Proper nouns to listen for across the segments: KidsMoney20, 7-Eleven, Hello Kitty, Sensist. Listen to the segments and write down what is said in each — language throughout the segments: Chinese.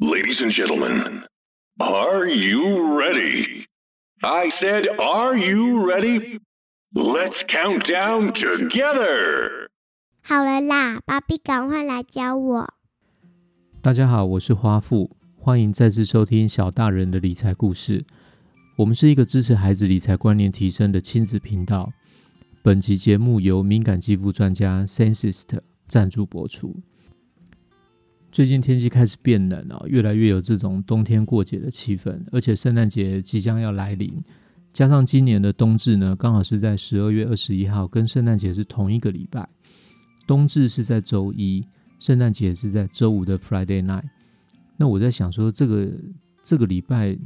Ladies and gentlemen, are you ready? I said, are you ready? Let's count down together. 好了啦，爸比，赶快来教我。大家好，我是花父，欢迎再次收听小大人的理财故事。我们是一个支持孩子理财观念提升的亲子频道。本期节目由敏感肌肤专家 Sensist 赞助播出。最近天气开始变冷，越来越有这种冬天过节的气氛，而且圣诞节即将要来临，加上今年的冬至呢，刚好是在12月21号，跟圣诞节是同一个礼拜。冬至是在周一，圣诞节是在周五的 Friday night。 那我在想说这个礼拜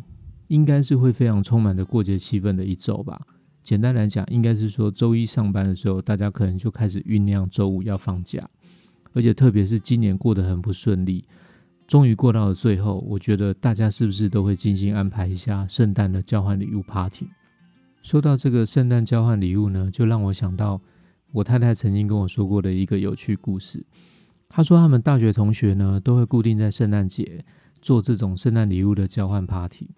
应该是会非常充满的过节气氛的一周吧。简单来讲，应该是说周一上班的时候，大家可能就开始酝酿周五要放假，而且特别是今年过得很不顺利，终于过到了最后，我觉得大家是不是都会精心安排一下圣诞的交换礼物 party。 说到这个圣诞交换礼物呢，就让我想到我太太曾经跟我说过的一个有趣故事。她说他们大学同学呢，都会固定在圣诞节做这种圣诞礼物的交换 party。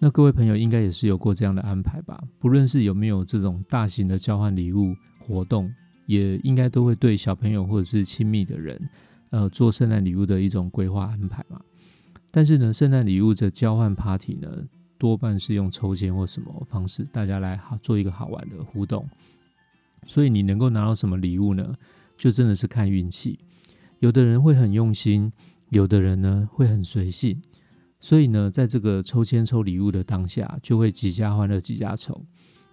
那各位朋友应该也是有过这样的安排吧，不论是有没有这种大型的交换礼物活动，也应该都会对小朋友或者是亲密的人做圣诞礼物的一种规划安排嘛。但是呢，圣诞礼物的交换 party 呢，多半是用抽签或什么方式，大家来做一个好玩的互动。所以你能够拿到什么礼物呢，就真的是看运气。有的人会很用心，有的人呢会很随性。所以呢，在这个抽签抽礼物的当下，就会几家欢乐几家愁。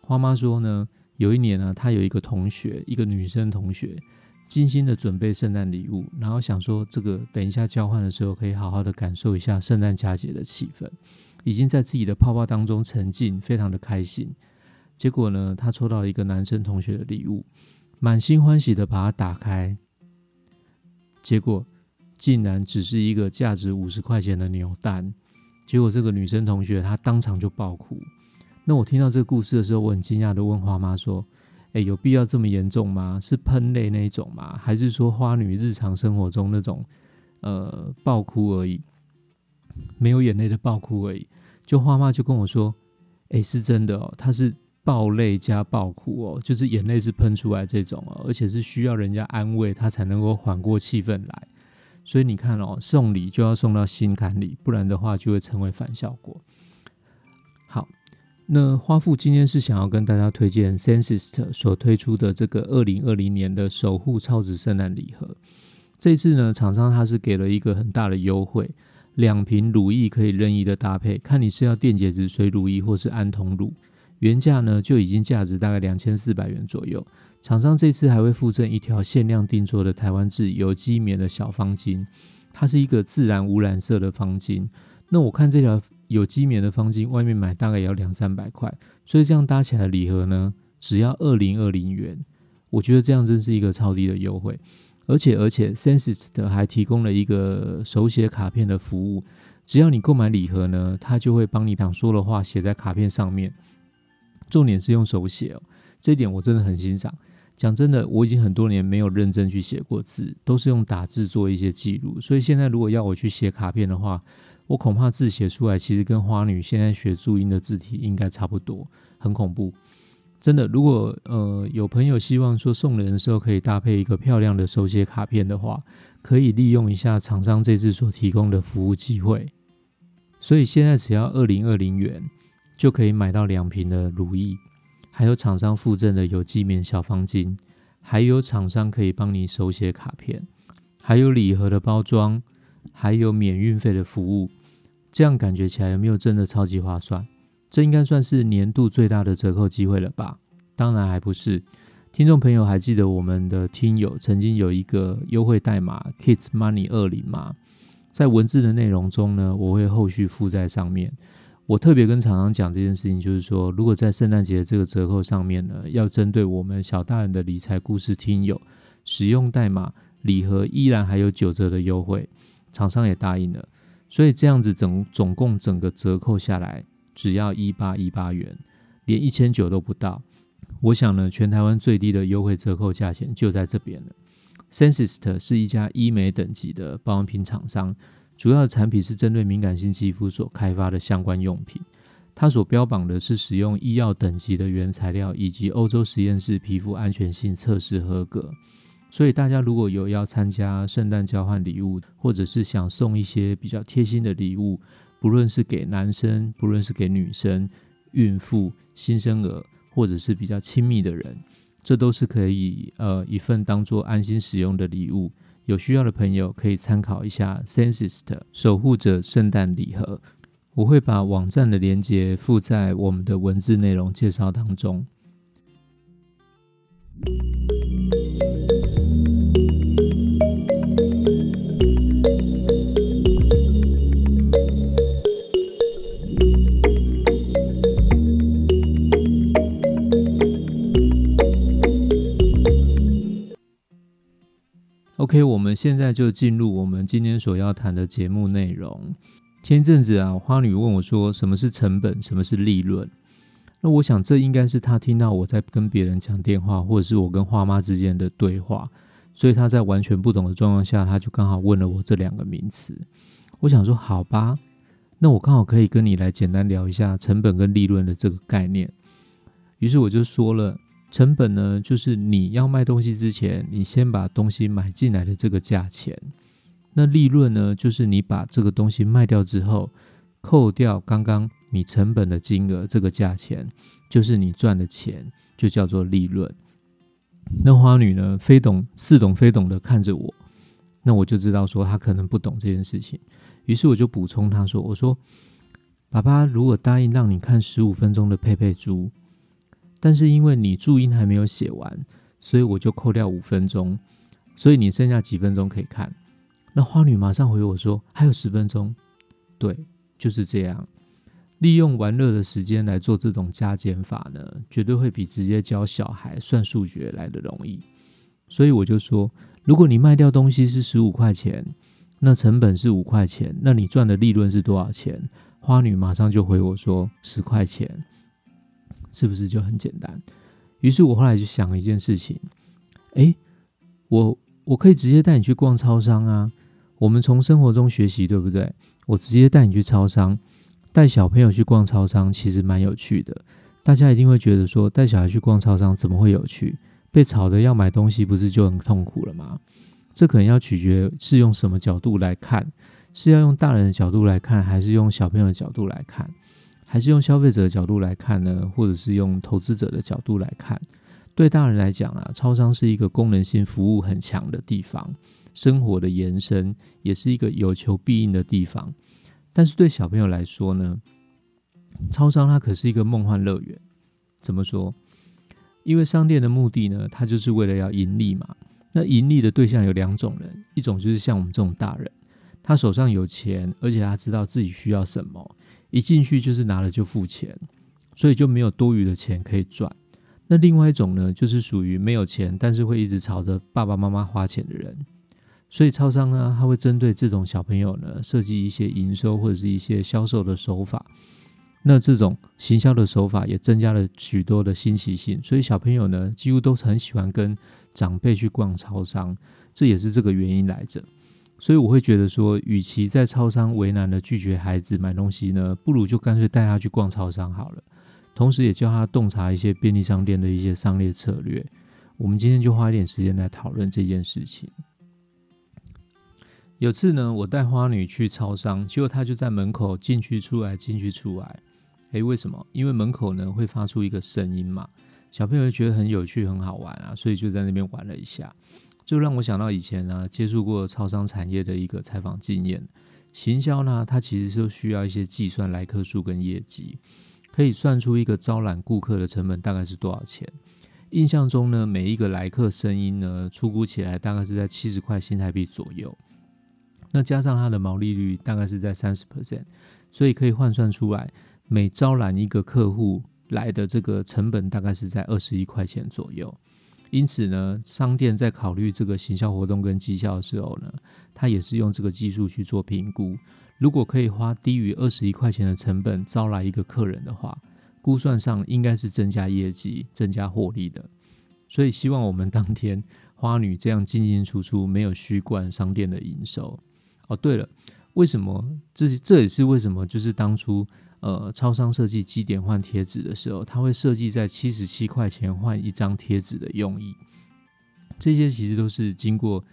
花妈说呢，有一年呢，她有一个同学，一个女生同学，精心的准备圣诞礼物，然后想说这个等一下交换的时候可以好好的感受一下圣诞佳节的气氛，已经在自己的泡泡当中沉浸，非常的开心。结果呢，她抽到一个男生同学的礼物，满心欢喜的把它打开，结果竟然只是一个价值$50的扭蛋。结果这个女生同学她当场就爆哭。那我听到这个故事的时候，我很惊讶的问花妈说，有必要这么严重吗？是喷泪那一种吗？还是说花女日常生活中那种爆哭而已，没有眼泪的爆哭而已？就花妈就跟我说，是真的，她是爆泪加爆哭，就是眼泪是喷出来这种，而且是需要人家安慰她才能够缓过气氛来。所以你看，送礼就要送到心坎里，不然的话就会成为反效果。好，那花父今天是想要跟大家推荐 Sensist 所推出的这个2020年的守护超值圣诞礼盒。这次呢，厂商它是给了一个很大的优惠，2瓶乳液可以任意的搭配，看你是要电解质水乳液或是安酮乳，原价呢就已经价值大概$2400左右。厂商这次还会附赠一条限量定做的台湾制有机棉的小方巾，它是一个自然无染色的方巾。那我看这条有机棉的方巾外面买大概也要200-300块，所以这样搭起来的礼盒呢，只要2020元。我觉得这样真是一个超低的优惠。而且 Sensist 还提供了一个手写卡片的服务，只要你购买礼盒呢，它就会帮你想说的话写在卡片上面，重点是用手写，这一点我真的很欣赏。讲真的，我已经很多年没有认真去写过字，都是用打字做一些记录，所以现在如果要我去写卡片的话，我恐怕字写出来其实跟花女现在学注音的字体应该差不多，很恐怖。真的，如果有朋友希望说送人的时候可以搭配一个漂亮的手写卡片的话，可以利用一下厂商这次所提供的服务机会。所以现在只要2020元就可以买到2瓶的乳液，还有厂商附赠的有机棉小方巾，还有厂商可以帮你手写卡片，还有礼盒的包装，还有免运费的服务。这样感觉起来有没有真的超级划算？这应该算是年度最大的折扣机会了吧？当然还不是。听众朋友还记得我们的听友曾经有一个优惠代码 KidsMoney20 吗？在文字的内容中呢，我会后续附在上面。我特别跟厂商讲这件事情，就是说如果在圣诞节这个折扣上面呢，要针对我们小大人的理财故事听友，使用代码礼盒依然还有9折的优惠，厂商也答应了。所以这样子总共整个折扣下来只要1818元，连1900都不到。我想呢，全台湾最低的优惠折扣价钱就在这边了。Sensist 是一家医美等级的保养品厂商，主要的产品是针对敏感性肌肤所开发的相关用品，它所标榜的是使用医药等级的原材料以及欧洲实验室皮肤安全性测试合格。所以大家如果有要参加圣诞交换礼物，或者是想送一些比较贴心的礼物，不论是给男生，不论是给女生、孕妇、新生儿，或者是比较亲密的人，这都是可以一份当作安心使用的礼物。有需要的朋友可以参考一下 Sensist 守护者圣诞礼盒，我会把网站的连结附在我们的文字内容介绍当中。OK， 我们现在就进入我们今天所要谈的节目内容。前一阵子啊，花女问我说什么是成本，什么是利润。那我想这应该是她听到我在跟别人讲电话，或者是我跟花妈之间的对话，所以她在完全不懂的状况下，她就刚好问了我这两个名词。我想说好吧，那我刚好可以跟你来简单聊一下成本跟利润的这个概念。于是我就说了，成本呢，就是你要卖东西之前，你先把东西买进来的这个价钱。那利润呢，就是你把这个东西卖掉之后，扣掉刚刚你成本的金额，这个价钱就是你赚的钱，就叫做利润。那花女呢，似懂非懂的看着我，那我就知道说她可能不懂这件事情。于是我就补充她说，我说爸爸如果答应让你看15分钟的佩佩猪，但是因为你注音还没有写完，所以我就扣掉5分钟，所以你剩下几分钟可以看。那花女马上回我说还有10分钟。对，就是这样，利用玩乐的时间来做这种加减法呢，绝对会比直接教小孩算数学来的容易。所以我就说，如果你卖掉东西是15块钱，那成本是5块钱，那你赚的利润是多少钱？花女马上就回我说10块钱，是不是就很简单？于是我后来就想一件事情，我可以直接带你去逛超商啊，我们从生活中学习，对不对？我直接带你去超商，带小朋友去逛超商其实蛮有趣的。大家一定会觉得说，带小孩去逛超商怎么会有趣？被吵得要买东西不是就很痛苦了吗？这可能要取决是用什么角度来看，是要用大人的角度来看，还是用小朋友的角度来看，还是用消费者的角度来看呢？或者是用投资者的角度来看？对大人来讲啊，超商是一个功能性服务很强的地方，生活的延伸，也是一个有求必应的地方。但是对小朋友来说呢，超商它可是一个梦幻乐园。怎么说？因为商店的目的呢，它就是为了要盈利嘛。那盈利的对象有两种人，一种就是像我们这种大人，他手上有钱，而且他知道自己需要什么，一进去就是拿了就付钱，所以就没有多余的钱可以赚。那另外一种呢，就是属于没有钱，但是会一直吵着爸爸妈妈花钱的人。所以超商呢，他会针对这种小朋友呢，设计一些营收或者是一些销售的手法。那这种行销的手法也增加了许多的新奇性，所以小朋友呢，几乎都很喜欢跟长辈去逛超商，这也是这个原因来着。所以我会觉得说，与其在超商为难的拒绝孩子买东西呢，不如就干脆带他去逛超商好了，同时也教他洞察一些便利商店的一些商业策略。我们今天就花一点时间来讨论这件事情。有次呢，我带花女去超商，结果她就在门口进去出来进去出来。为什么？因为门口呢会发出一个声音嘛，小朋友觉得很有趣很好玩啊，所以就在那边玩了一下。就让我想到以前呢，接触过超商产业的一个采访经验。行销呢，它其实就需要一些计算来客数跟业绩，可以算出一个招揽顾客的成本大概是多少钱。印象中呢，每一个来客声音呢，初估起来大概是在70块新台币左右。那加上它的毛利率大概是在 30%， 所以可以换算出来，每招揽一个客户来的这个成本大概是在21块钱左右。因此呢，商店在考虑这个行销活动跟绩效的时候呢，它也是用这个技术去做评估。如果可以花低于21块钱的成本招来一个客人的话，估算上应该是增加业绩、增加获利的。所以希望我们当天花女这样进进出出，没有虚灌商店的营收。哦，对了，为什么这也是为什么就是当初超商设计基点换贴纸的时候，它会设计在77块钱换一张贴纸的用意。这些其实都是经过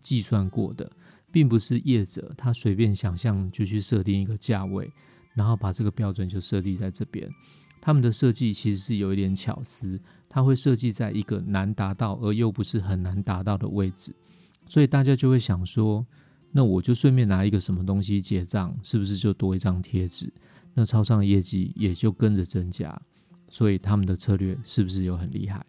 计算过的，并不是业者他随便想象就去设定一个价位，然后把这个标准就设定在这边。他们的设计其实是有一点巧思，它会设计在一个难达到而又不是很难达到的位置，所以大家就会想说，那我就顺便拿一个什么东西结账，是不是就多一张贴纸？那超商的业绩也就跟着增加，所以他们的策略是不是又很厉害？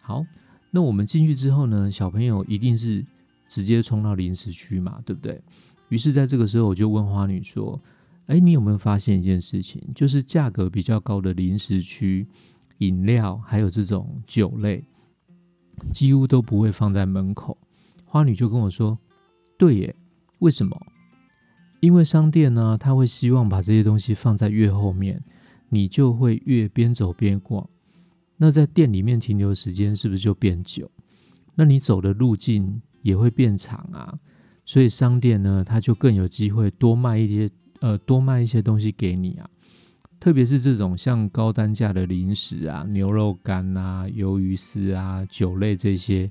好，那我们进去之后呢，小朋友一定是直接冲到零食区嘛，对不对？于是在这个时候我就问花女说，你有没有发现一件事情，就是价格比较高的零食区、饮料还有这种酒类几乎都不会放在门口。花女就跟我说，对耶，为什么？因为商店呢，他会希望把这些东西放在越后面，你就会越边走边逛，那在店里面停留时间是不是就变久？那你走的路径也会变长啊，所以商店呢，它就更有机会多卖一些东西给你啊，特别是这种像高单价的零食啊，牛肉干啊、鱿鱼丝啊、酒类这些，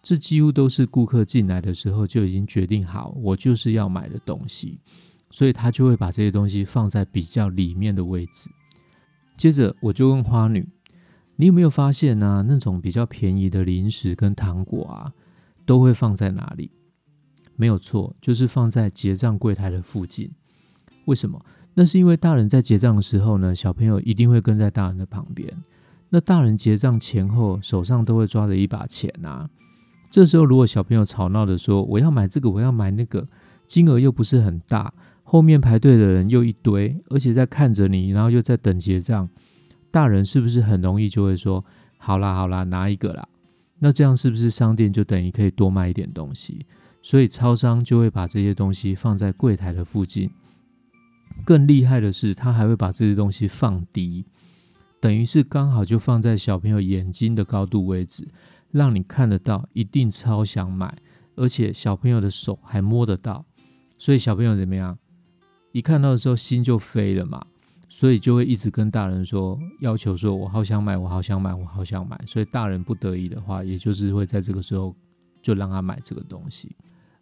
这几乎都是顾客进来的时候就已经决定好我就是要买的东西，所以他就会把这些东西放在比较里面的位置。接着我就问花女，你有没有发现啊，那种比较便宜的零食跟糖果啊，都会放在哪里？没有错，就是放在结账柜台的附近。为什么？那是因为大人在结账的时候呢，小朋友一定会跟在大人的旁边，那大人结账前后手上都会抓着一把钱啊，这时候如果小朋友吵闹的说我要买这个我要买那个，金额又不是很大，后面排队的人又一堆，而且在看着你，然后又在等结账，大人是不是很容易就会说好啦好啦拿一个啦，那这样是不是商店就等于可以多卖一点东西？所以超商就会把这些东西放在柜台的附近，更厉害的是他还会把这些东西放低，等于是刚好就放在小朋友眼睛的高度位置，让你看得到，一定超想买，而且小朋友的手还摸得到，所以小朋友怎么样，一看到的时候心就飞了嘛，所以就会一直跟大人说，要求说我好想买我好想买我好想买，所以大人不得已的话，也就是会在这个时候就让他买这个东西。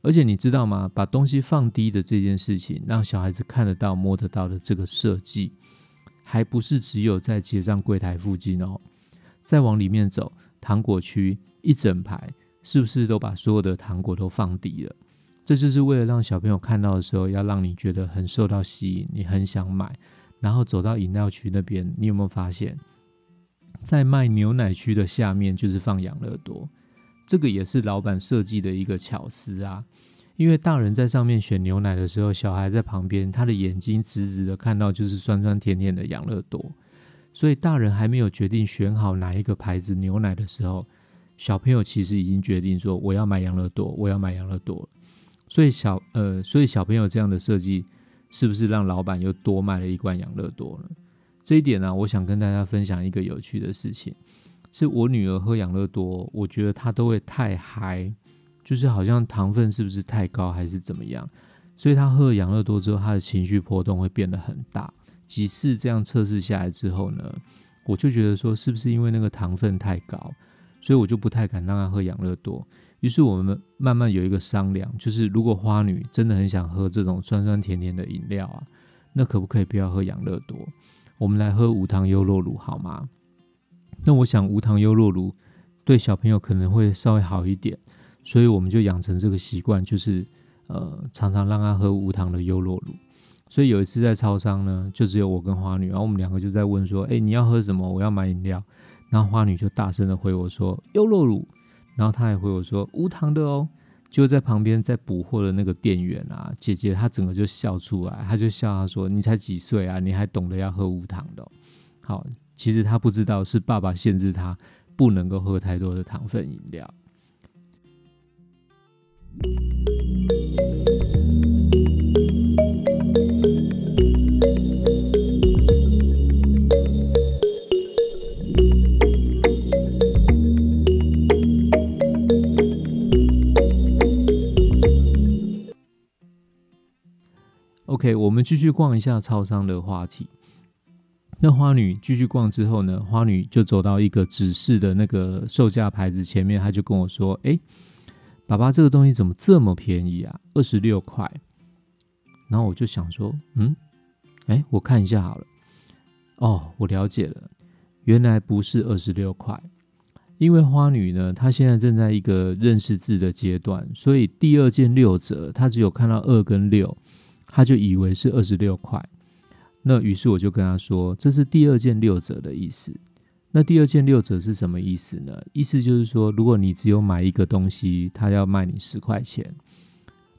而且你知道吗，把东西放低的这件事情，让小孩子看得到摸得到的这个设计，还不是只有在结账柜台附近哦，再往里面走，糖果区一整排是不是都把所有的糖果都放低了？这就是为了让小朋友看到的时候，要让你觉得很受到吸引，你很想买。然后走到饮料区那边，你有没有发现在卖牛奶区的下面就是放养乐多，这个也是老板设计的一个巧思啊，因为大人在上面选牛奶的时候，小孩在旁边，他的眼睛直直的看到就是酸酸甜甜的养乐多，所以大人还没有决定选好哪一个牌子牛奶的时候，小朋友其实已经决定说我要买养乐多我要买养乐多，所以小朋友这样的设计是不是让老板又多卖了一罐养乐多呢？这一点呢，我想跟大家分享一个有趣的事情，是我女儿喝养乐多，我觉得她都会太嗨，就是好像糖分是不是太高还是怎么样，所以她喝了养乐多之后，她的情绪波动会变得很大。几次这样测试下来之后呢，我就觉得说是不是因为那个糖分太高，所以我就不太敢让她喝养乐多。于是我们慢慢有一个商量，就是如果花女真的很想喝这种酸酸甜甜的饮料啊，那可不可以不要喝养乐多，我们来喝无糖优酪乳好吗？那我想无糖优酪乳对小朋友可能会稍微好一点，所以我们就养成这个习惯，就是常常让她喝无糖的优酪乳。所以有一次在超商呢，就只有我跟花女，然后我们两个就在问说你要喝什么，我要买饮料，然后花女就大声的回我说优酪乳，然后他还回我说无糖的哦，就在旁边在补货的那个店员啊，姐姐她整个就笑出来，她就笑她说你才几岁啊，你还懂得要喝无糖的哦。好，其实她不知道是爸爸限制她不能够喝太多的糖分饮料。OK， 我们继续逛一下超商的话题。那花女继续逛之后呢，花女就走到一个指示的那个售价牌子前面，她就跟我说：哎，爸爸，这个东西怎么这么便宜啊？26块。然后我就想说，哎，我看一下好了。哦，我了解了，原来不是26块。因为花女呢，她现在正在一个认识字的阶段，所以第二件6折，她只有看到2跟6，她就以为是26块。那于是我就跟她说，这是第二件6折的意思。那第二件6折是什么意思呢？意思就是说，如果你只有买一个东西，她要卖你10块钱。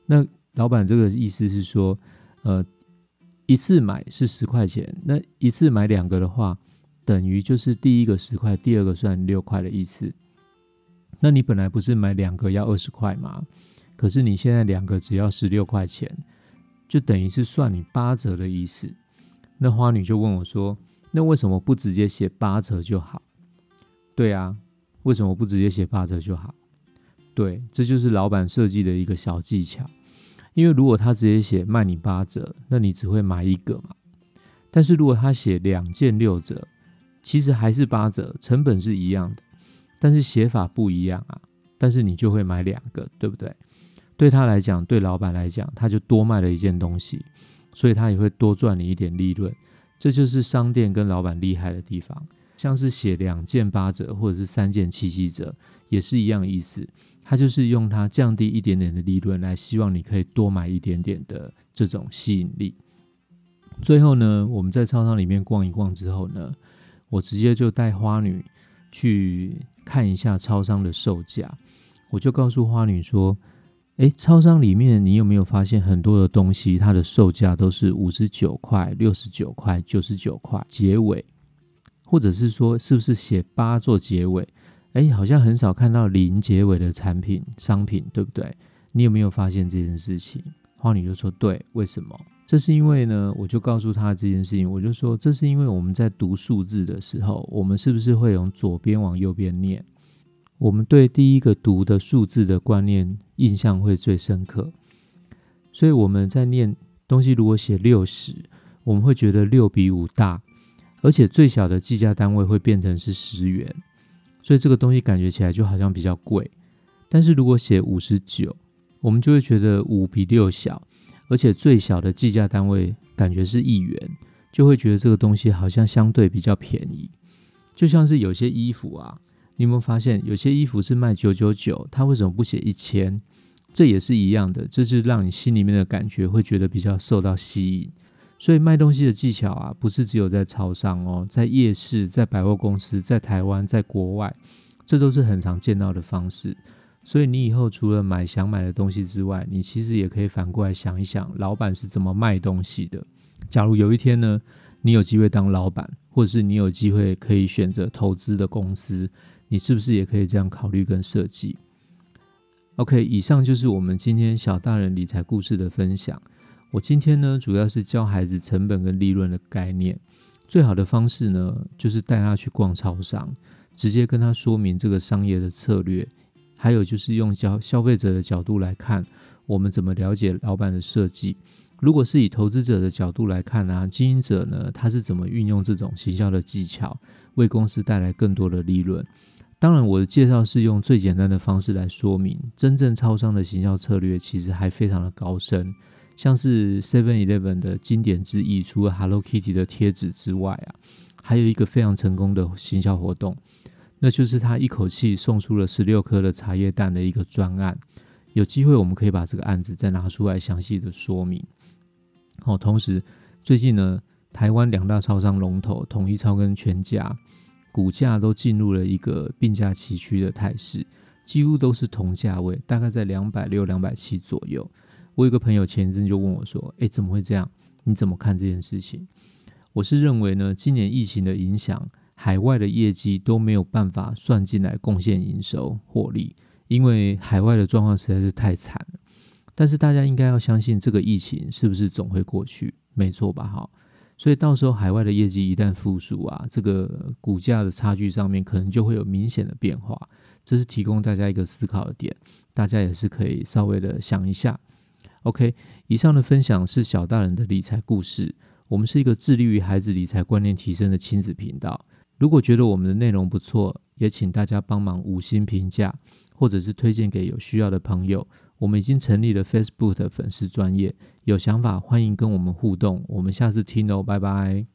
那老板这个意思是说，一次买是10块钱，那一次买2个的话，等于就是第一个10块，第二个算6块的意思。那你本来不是买2个要20块吗？可是你现在2个只要16块钱，就等于是算你8折的意思。那花女就问我说，那为什么不直接写8折就好？对啊，为什么不直接写8折就好？对，这就是老板设计的一个小技巧。因为如果他直接写卖你8折，那你只会买1个嘛。但是如果他写2件6折，其实还是8折，成本是一样的，但是写法不一样啊。但是你就会买2个，对不对？对他来讲，对老板来讲，他就多卖了一件东西，所以他也会多赚你一点利润。这就是商店跟老板厉害的地方。像是写2件8折或者是3件7折，也是一样意思。他就是用它降低一点点的利润，来希望你可以多买一点点的这种吸引力。最后呢，我们在超商里面逛一逛之后呢，我直接就带花女去看一下超商的售价。我就告诉花女说，诶，超商里面你有没有发现很多的东西它的售价都是59块、69块、99块结尾，或者是说是不是写8做结尾？哎，好像很少看到0结尾的产品商品，对不对？你有没有发现这件事情？花女就说对，为什么？这是因为呢，我就告诉她这件事情，我就说这是因为我们在读数字的时候，我们是不是会从左边往右边念？我们对第一个读的数字的观念印象会最深刻，所以我们在念东西，如果写60，我们会觉得6比5大，而且最小的计价单位会变成是10元。所以这个东西感觉起来就好像比较贵。但是如果写59，我们就会觉得5比6小，而且最小的计价单位感觉是1元，就会觉得这个东西好像相对比较便宜。就像是有些衣服啊，你有没有发现有些衣服是卖999，它为什么不写1000？这也是一样的，这就是让你心里面的感觉会觉得比较受到吸引。所以卖东西的技巧啊，不是只有在超商哦，在夜市、在百货公司、在台湾、在国外，这都是很常见到的方式。所以你以后除了买想买的东西之外，你其实也可以反过来想一想，老板是怎么卖东西的。假如有一天呢，你有机会当老板，或者是你有机会可以选择投资的公司，你是不是也可以这样考虑跟设计？ OK， 以上就是我们今天小大人理财故事的分享。我今天呢，主要是教孩子成本跟利润的概念。最好的方式呢，就是带他去逛超商，直接跟他说明这个商业的策略，还有就是用消费者的角度来看，我们怎么了解老板的设计。如果是以投资者的角度来看啊，经营者呢，他是怎么运用这种行销的技巧，为公司带来更多的利润。当然，我的介绍是用最简单的方式来说明，真正超商的行销策略其实还非常的高深。像是 7-Eleven 的经典之一，除了 Hello Kitty 的贴纸之外啊，还有一个非常成功的行销活动，那就是他一口气送出了16颗的茶叶蛋的一个专案。有机会我们可以把这个案子再拿出来详细的说明。同时最近呢，台湾2大超商龙头统一超跟全家，股价都进入了一个并驾齐驱的态势，几乎都是同价位，大概在260-270左右。我有个朋友前一阵就问我说，诶，怎么会这样？你怎么看这件事情？我是认为呢，今年疫情的影响，海外的业绩都没有办法算进来贡献营收获利，因为海外的状况实在是太惨了。但是大家应该要相信，这个疫情是不是总会过去？没错吧？好，所以到时候海外的业绩一旦复苏啊，这个股价的差距上面可能就会有明显的变化。这是提供大家一个思考的点，大家也是可以稍微的想一下。OK， 以上的分享是小大人的理财故事，我们是一个致力于孩子理财观念提升的亲子频道。如果觉得我们的内容不错，也请大家帮忙5星评价，或者是推荐给有需要的朋友。我们已经成立了 Facebook 的粉丝专页，有想法欢迎跟我们互动。我们下次听哦，拜拜。